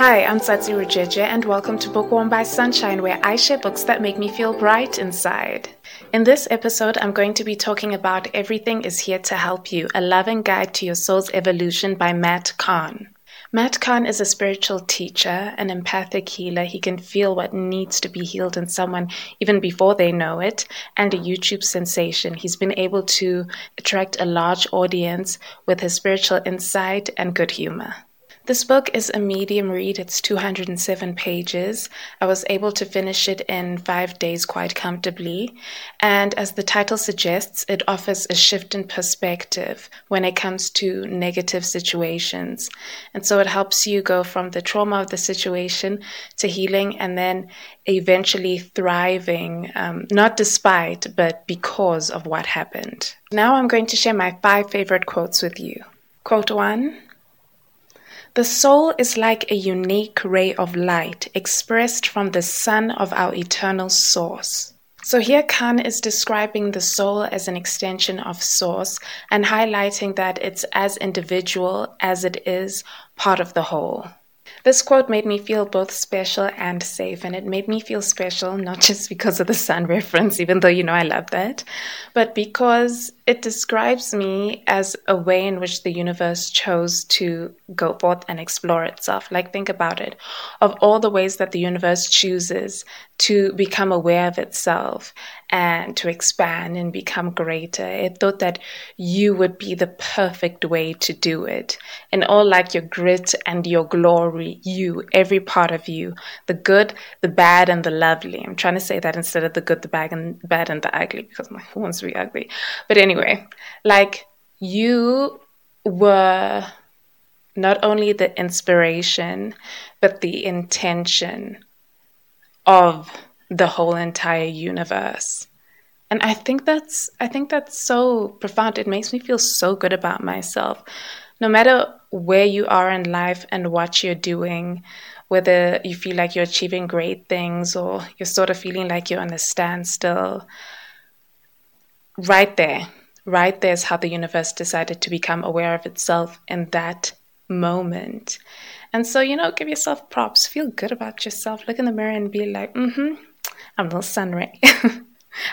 Hi, I'm Satsi Rajeje and welcome to Bookworm by Sunshine, where I share books that make me feel bright inside. In this episode, I'm going to be talking about Everything Is Here to Help You: A Loving Guide to Your Soul's Evolution by Matt Kahn. Matt Kahn is a spiritual teacher, an empathic healer. He can feel what needs to be healed in someone even before they know it, and a YouTube sensation. He's been able to attract a large audience with his spiritual insight and good humor. This book is a medium read. It's 207 pages. I was able to finish it in 5 days quite comfortably. And as the title suggests, it offers a shift in perspective when it comes to negative situations. And so it helps you go from the trauma of the situation to healing and then eventually thriving, not despite, but because of what happened. Now I'm going to share my 5 favorite quotes with you. Quote 1. The soul is like a unique ray of light expressed from the sun of our eternal source. So here Kahn is describing the soul as an extension of source and highlighting that it's as individual as it is part of the whole. This quote made me feel both special and safe, and it made me feel special not just because of the sun reference, even though I love that, but because it describes me as a way in which the universe chose to go forth and explore itself. Like, think about it. Of all the ways that the universe chooses to become aware of itself and to expand and become greater, it thought that you would be the perfect way to do it. And all like your grit and your glory, you, every part of you, the good, the bad, and the lovely. I'm trying to say that instead of the good, the bad, and the ugly, because who wants to be ugly? But anyway, like, you were not only the inspiration, but the intention of the whole entire universe. And I think that's so profound. It makes me feel so good about myself. No matter where you are in life and what you're doing, whether you feel like you're achieving great things or you're sort of feeling like you're on a standstill, right there is how the universe decided to become aware of itself in that moment. And so, give yourself props, feel good about yourself, look in the mirror and be like, I'm a little sunray.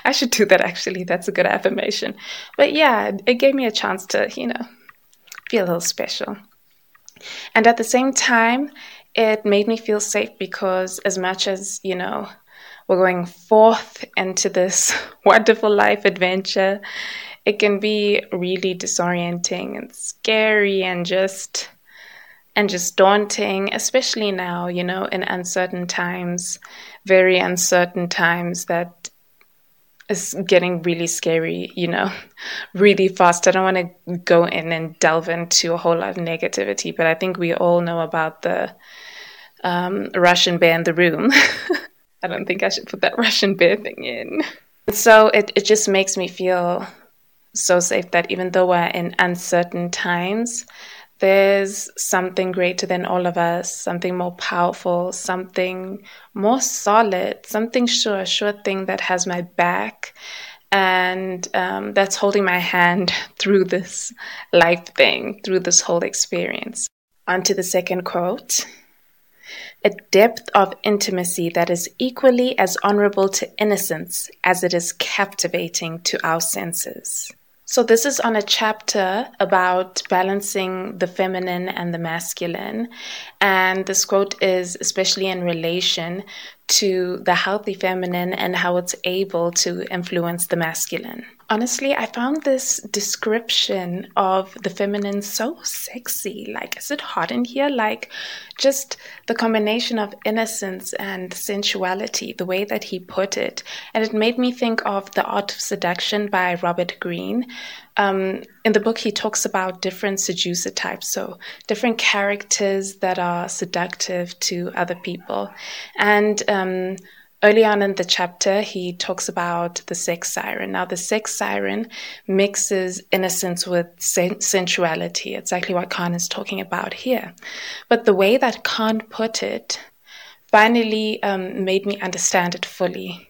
I should do that, actually. That's a good affirmation. But yeah, it gave me a chance to, feel a little special. And at the same time, it made me feel safe because as much as, we're going forth into this wonderful life adventure, it can be really disorienting and scary and just daunting, especially now, in uncertain times, very uncertain times. That is getting really scary, really fast. I don't want to go in and delve into a whole lot of negativity, but I think we all know about the Russian bear in the room. I don't think I should put that Russian bear thing in. So it just makes me feel so safe that even though we're in uncertain times, there's something greater than all of us, something more powerful, something more solid, something sure thing that has my back and that's holding my hand through this life thing, through this whole experience. On to the second quote. A depth of intimacy that is equally as honorable to innocence as it is captivating to our senses. So this is on a chapter about balancing the feminine and the masculine. And this quote is especially in relation to the healthy feminine and how it's able to influence the masculine. Honestly, I found this description of the feminine so sexy. Like, is it hot in here? Like, just the combination of innocence and sensuality, the way that he put it. And it made me think of The Art of Seduction by Robert Greene. In the book, he talks about different seducer types, so different characters that are seductive to other people. And early on in the chapter, he talks about the sex siren. Now, the sex siren mixes innocence with sensuality, exactly what Kahn is talking about here. But the way that Kahn put it finally made me understand it fully,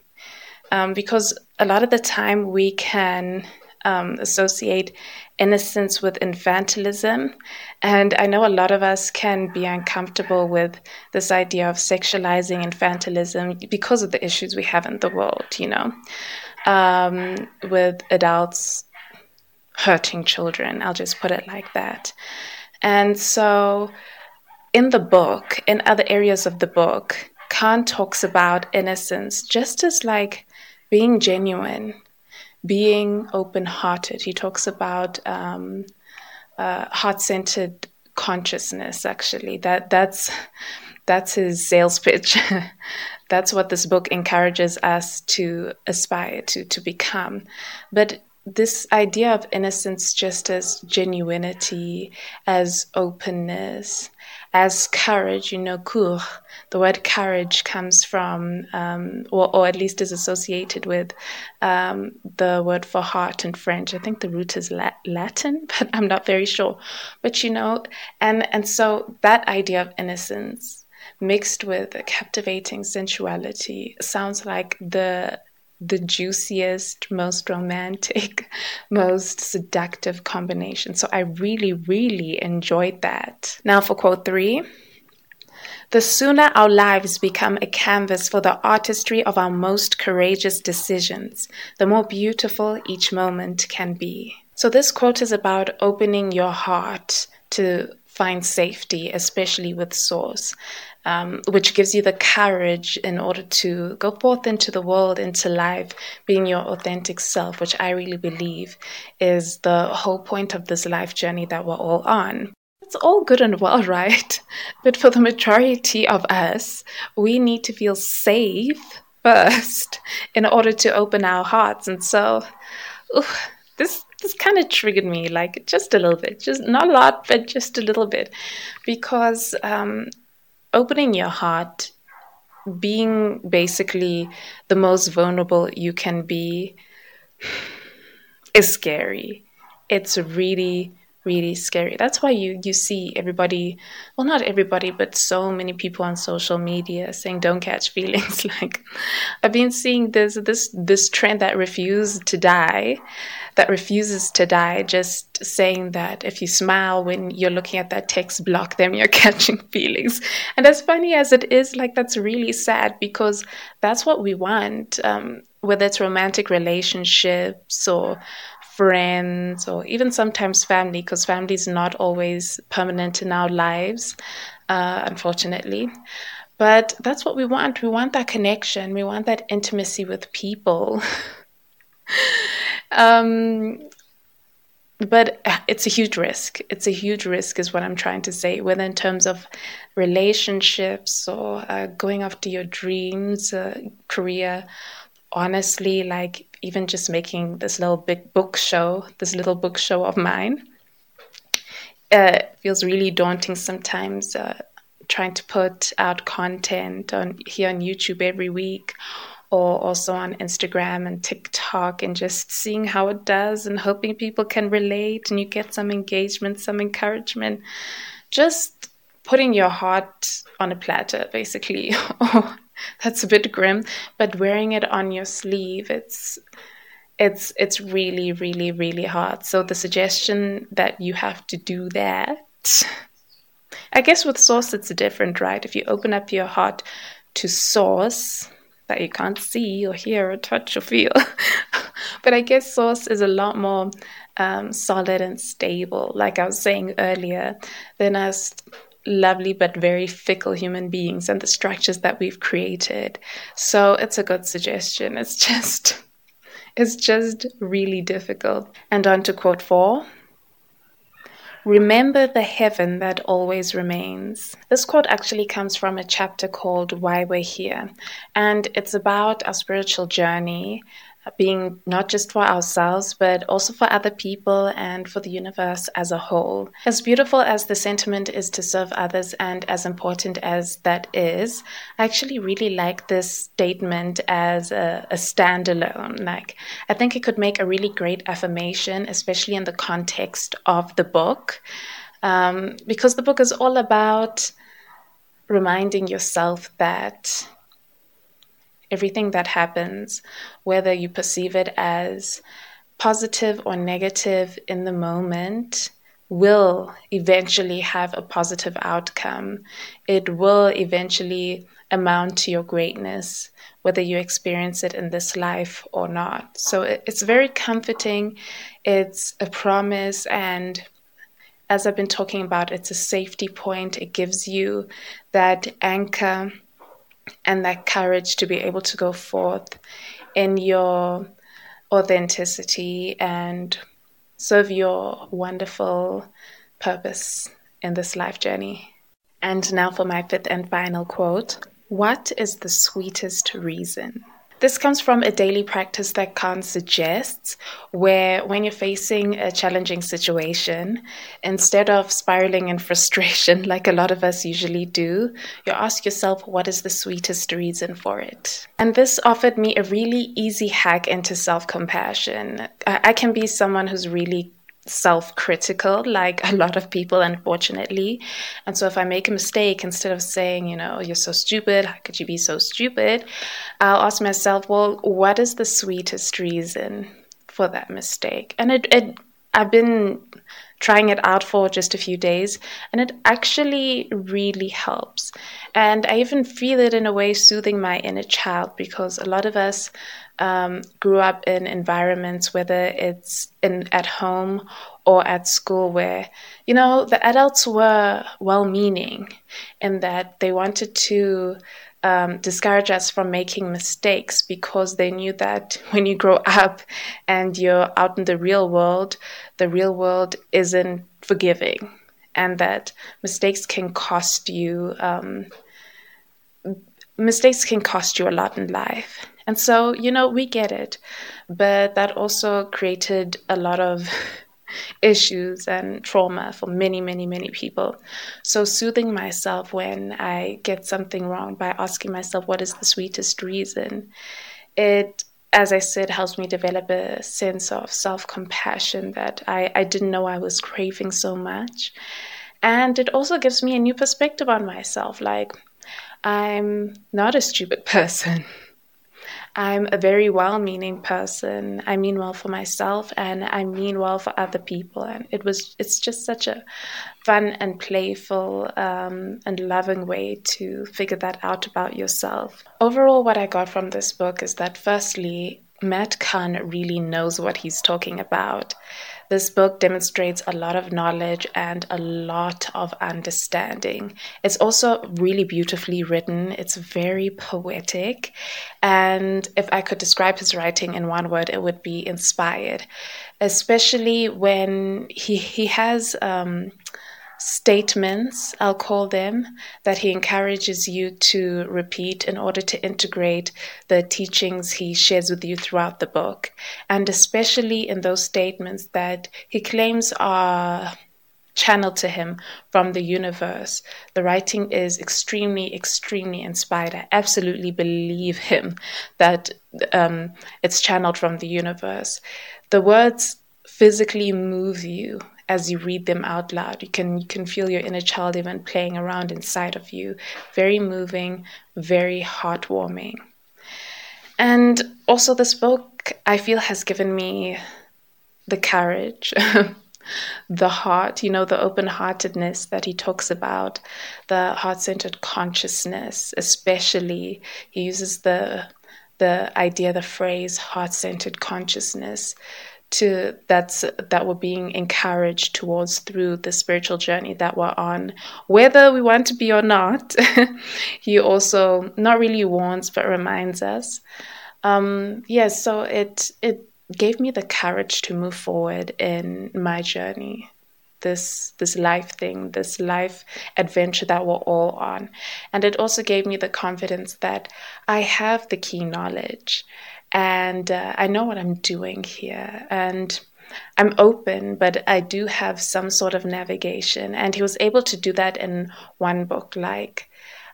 because a lot of the time we can associate innocence with infantilism. And I know a lot of us can be uncomfortable with this idea of sexualizing infantilism because of the issues we have in the world, you know, with adults hurting children. I'll just put it like that. And so in the book, in other areas of the book, Kahn talks about innocence just as like being genuine, being open-hearted. He talks about heart-centered consciousness, actually. That's his sales pitch. That's what this book encourages us to aspire to become. But this idea of innocence just as genuinity, as openness, as courage, you know, courage, the word courage comes from, or at least is associated with the word for heart in French. I think the root is Latin, but I'm not very sure. But, you know, and so that idea of innocence mixed with a captivating sensuality sounds like the juiciest, most romantic, most seductive combination. So I really, really enjoyed that. Now for quote 3. The sooner our lives become a canvas for the artistry of our most courageous decisions, the more beautiful each moment can be. So this quote is about opening your heart to find safety, especially with Source, which gives you the courage in order to go forth into the world, into life, being your authentic self, which I really believe is the whole point of this life journey that we're all on. It's all good and well, right? But for the majority of us, we need to feel safe first in order to open our hearts. And so, this kind of triggered me, like just a little bit, just not a lot, but just a little bit, because opening your heart, being basically the most vulnerable you can be, is scary. It's really, really scary. That's why you see everybody, well, not everybody, but so many people on social media saying don't catch feelings. Like, I've been seeing this trend that refuses to die, just saying that if you smile when you're looking at that text, block them, you're catching feelings. And as funny as it is, like, that's really sad, because that's what we want, whether it's romantic relationships or friends or even sometimes family, because family is not always permanent in our lives, unfortunately. But that's what we want. We want that connection. We want that intimacy with people. But it's a huge risk. It's a huge risk is what I'm trying to say, whether in terms of relationships or going after your dreams, career. Honestly, like, even just making this little big book show, this little book show of mine, feels really daunting sometimes, trying to put out content here on YouTube every week, or also on Instagram and TikTok, and just seeing how it does and hoping people can relate and you get some engagement, some encouragement. Just putting your heart on a platter, basically. That's a bit grim, but wearing it on your sleeve, it's really, really, really hard. So the suggestion that you have to do that, I guess with Source it's different, right? If you open up your heart to Source, that you can't see or hear or touch or feel, but I guess Source is a lot more solid and stable, like I was saying earlier, than us lovely but very fickle human beings and the structures that we've created. So it's a good suggestion. It's just really difficult. And on to quote 4. Remember the heaven that always remains. This quote actually comes from a chapter called Why We're Here. And it's about our spiritual journey, being not just for ourselves, but also for other people and for the universe as a whole. As beautiful as the sentiment is to serve others, and as important as that is, I actually really like this statement as a standalone. Like, I think it could make a really great affirmation, especially in the context of the book, because the book is all about reminding yourself that everything that happens, whether you perceive it as positive or negative in the moment will eventually have a positive outcome. It will eventually amount to your greatness, whether you experience it in this life or not. So it's very comforting. It's a promise. And as I've been talking about, it's a safety point. It gives you that anchor and that courage to be able to go forth in your authenticity and serve your wonderful purpose in this life journey. And now for my fifth and final quote. What is the sweetest reason? This comes from a daily practice that Kahn suggests, where when you're facing a challenging situation, instead of spiraling in frustration like a lot of us usually do, you ask yourself, what is the sweetest reason for it? And this offered me a really easy hack into self-compassion. I can be someone who's really self-critical, like a lot of people, unfortunately. And so if I make a mistake, instead of saying, you're so stupid, how could you be so stupid? I'll ask myself, well, what is the sweetest reason for that mistake? And I've been trying it out for just a few days, and it actually really helps. And I even feel it in a way soothing my inner child, because a lot of us grew up in environments, whether it's at home or at school, where, the adults were well-meaning in that they wanted to discourage us from making mistakes, because they knew that when you grow up and you're out in the real world isn't forgiving, and that mistakes can cost you a lot in life. And so, we get it, but that also created a lot of issues and trauma for many, many, many people. So soothing myself when I get something wrong by asking myself, what is the sweetest reason? It, as I said, helps me develop a sense of self-compassion that I didn't know I was craving so much. And it also gives me a new perspective on myself. Like, I'm not a stupid person. I'm a very well-meaning person. I mean well for myself, and I mean well for other people. And it's just such a fun and playful and loving way to figure that out about yourself. Overall, what I got from this book is that, firstly, Matt Kahn really knows what he's talking about. This book demonstrates a lot of knowledge and a lot of understanding. It's also really beautifully written. It's very poetic. And if I could describe his writing in one word, it would be inspired, especially when he has statements, I'll call them, that he encourages you to repeat in order to integrate the teachings he shares with you throughout the book. And especially in those statements that he claims are channeled to him from the universe. The writing is extremely, extremely inspired. I absolutely believe him that it's channeled from the universe. The words physically move you as you read them out loud. You can feel your inner child even playing around inside of you. Very moving, very heartwarming. And also this book, I feel, has given me the courage, the heart, the open-heartedness that he talks about, the heart-centered consciousness especially. He uses the idea, the phrase heart-centered consciousness, that we're being encouraged towards through the spiritual journey that we're on, whether we want to be or not. He also not really warns, but reminds us. So it gave me the courage to move forward in my journey, this life thing, this life adventure that we're all on. And it also gave me the confidence that I have the key knowledge. And I know what I'm doing here, and I'm open, but I do have some sort of navigation. And he was able to do that in one book. Like,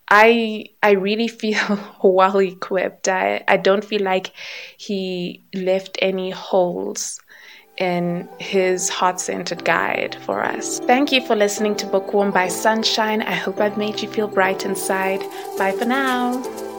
I really feel well equipped. I don't feel like he left any holes in his heart-centered guide for us. Thank you for listening to Bookworm by Sunshine. I hope I've made you feel bright inside. Bye for now.